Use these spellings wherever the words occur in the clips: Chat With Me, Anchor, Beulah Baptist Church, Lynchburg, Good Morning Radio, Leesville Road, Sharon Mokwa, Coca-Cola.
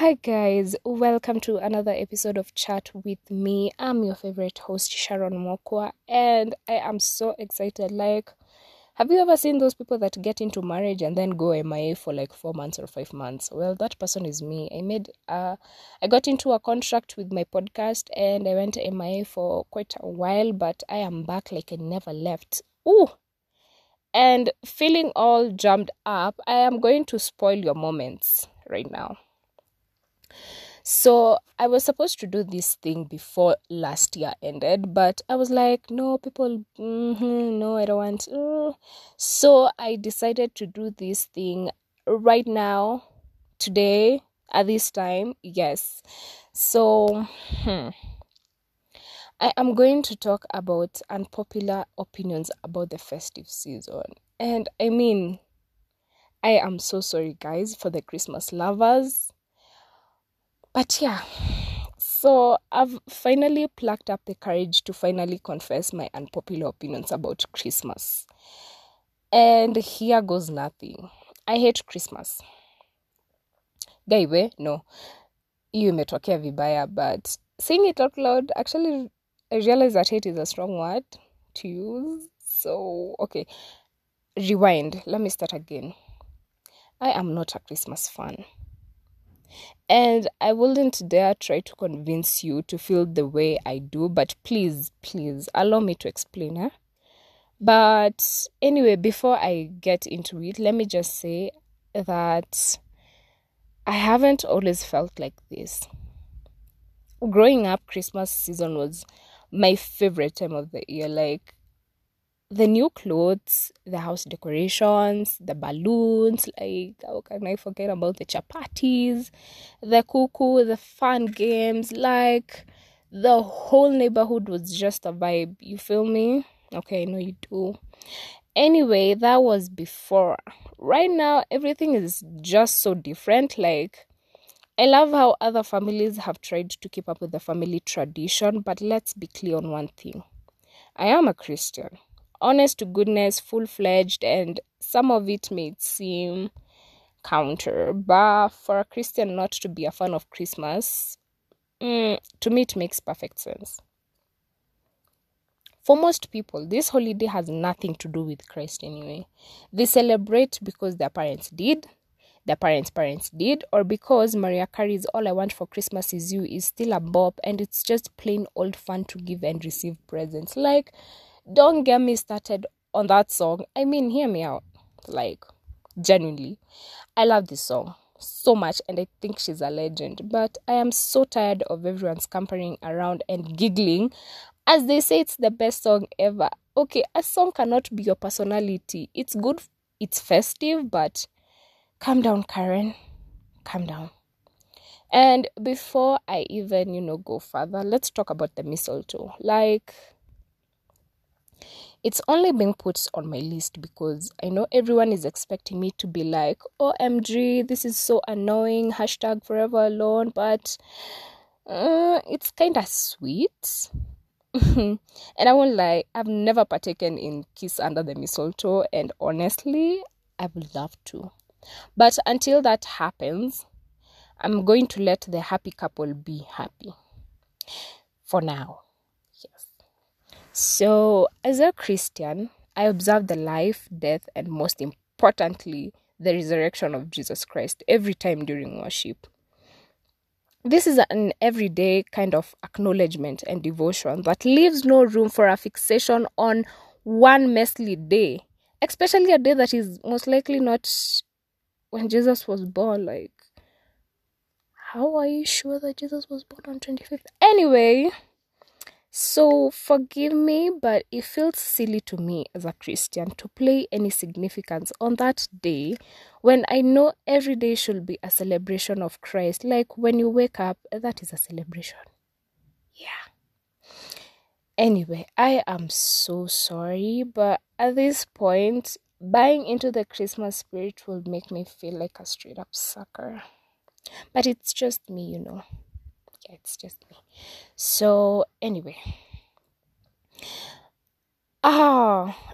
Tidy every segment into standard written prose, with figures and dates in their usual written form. Hi guys, welcome to another episode of Chat With Me. I'm your favorite host, Sharon Mokwa, and I am so excited. Like, have you ever seen those people that get into marriage and then go MIA for like 4 months or 5 months? Well, that person is me. I got into a contract with my podcast and I went MIA for quite a while, but I am back like I never left. Ooh! And feeling all jammed up, I am going to spoil your moments right now. So I was supposed to do this thing before last year ended, but I was like, no, people, no, I don't want. So I decided to do this thing right now, today, at this time. Yes. So I am going to talk about unpopular opinions about the festive season. And I mean, I am so sorry, guys, for the Christmas lovers. But yeah, so I've finally plucked up the courage to finally confess my unpopular opinions about Christmas. And here goes nothing. I hate Christmas. Gaiwe, no. You may talk vibaya, but saying it out loud, actually, I realize that hate is a strong word to use. So, okay. Rewind. Let me start again. I am not a Christmas fan. And I wouldn't dare try to convince you to feel the way I do, but please allow me to explain. But anyway, before I get into it, let me just say that I haven't always felt like this. Growing up, Christmas season was my favorite time of the year. Like, the new clothes, the house decorations, the balloons, like, how can I forget about the chapatis, the cuckoo, the fun games, like, the whole neighborhood was just a vibe, you feel me? Okay, I know you do. Anyway, that was before. Right now, everything is just so different, like, I love how other families have tried to keep up with the family tradition, but let's be clear on one thing. I am a Christian. Honest to goodness, full-fledged, and some of it may seem counter, but for a Christian not to be a fan of Christmas, to me it makes perfect sense. For most people, this holiday has nothing to do with Christ anyway. They celebrate because their parents did, their parents' parents did, or because Mariah Carey's All I Want for Christmas Is You is still a bop, and it's just plain old fun to give and receive presents. Like, don't get me started on that song. I mean, hear me out. Like, genuinely, I love this song so much and I think she's a legend. But I am so tired of everyone scampering around and giggling as they say it's the best song ever. Okay, a song cannot be your personality. It's good, it's festive, but calm down, Karen. Calm down. And before I even, go further, let's talk about the mistletoe. Like, it's only being put on my list because I know everyone is expecting me to be like, OMG, this is so annoying, hashtag forever alone, but it's kind of sweet. And I won't lie, I've never partaken in Kiss Under the Mistletoe, and honestly, I would love to. But until that happens, I'm going to let the happy couple be happy. For now. So, as a Christian, I observe the life, death, and most importantly, the resurrection of Jesus Christ every time during worship. This is an everyday kind of acknowledgement and devotion that leaves no room for a fixation on one messy day, especially a day that is most likely not when Jesus was born. Like, how are you sure that Jesus was born on 25th? Anyway. So forgive me, but it feels silly to me as a Christian to play any significance on that day when I know every day should be a celebration of Christ. Like, when you wake up, that is a celebration. Yeah. Anyway, I am so sorry, but at this point, buying into the Christmas spirit will make me feel like a straight up sucker. But it's just me, It's just me. So, anyway.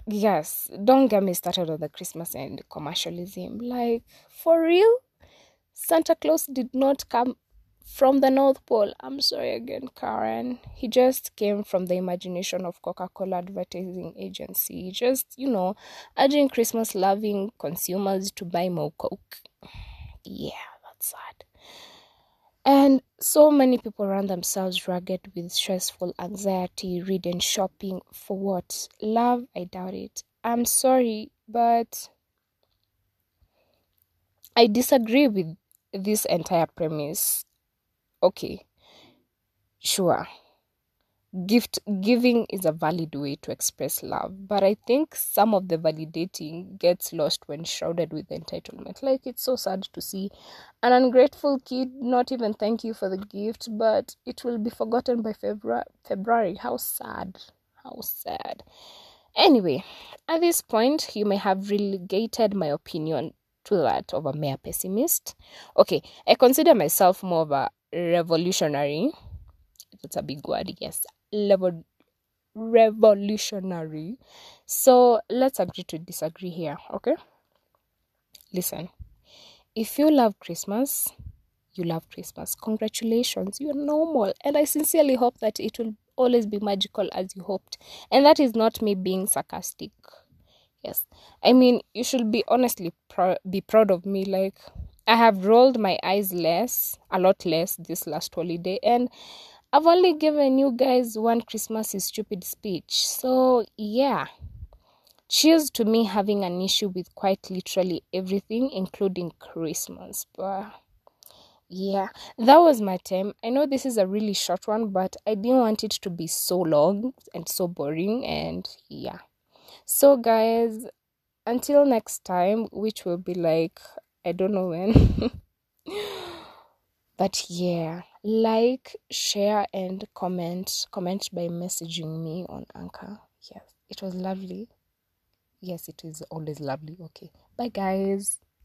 Yes. Don't get me started on the Christmas and commercialism. Like, for real? Santa Claus did not come from the North Pole. I'm sorry again, Karen. He just came from the imagination of Coca-Cola advertising agency. Just, urging Christmas-loving consumers to buy more Coke. Yeah, that's sad. And so many people run themselves ragged with stressful anxiety, ridden shopping. For what? Love? I doubt it. I'm sorry, but I disagree with this entire premise. Okay, sure, giving is a valid way to express love, but I think some of the validating gets lost when shrouded with entitlement. Like, it's so sad to see an ungrateful kid not even thank you for the gift, but it will be forgotten by February. How sad. Anyway, at this point you may have relegated my opinion to that of a mere pessimist. Okay, I consider myself more of a revolutionary. That's a big word. Yes, revolutionary. So let's agree to disagree here. Okay, listen, if you love Christmas, congratulations, you're normal, and I sincerely hope that it will always be magical as you hoped. And that is not me being sarcastic. Yes, I mean, you should be honestly be proud of me. Like, I have rolled my eyes a lot less this last holiday, and I've only given you guys one Christmas is stupid speech. So yeah, cheers to me having an issue with quite literally everything, including Christmas. But yeah, that was my time. I know this is a really short one, but I didn't want it to be so long and so boring. And yeah, so guys, until next time, which will be like, I don't know when. But yeah, like, share, and comment. Comment by messaging me on Anchor. Yes, it was lovely. Yes, it is always lovely. Okay. Bye, guys.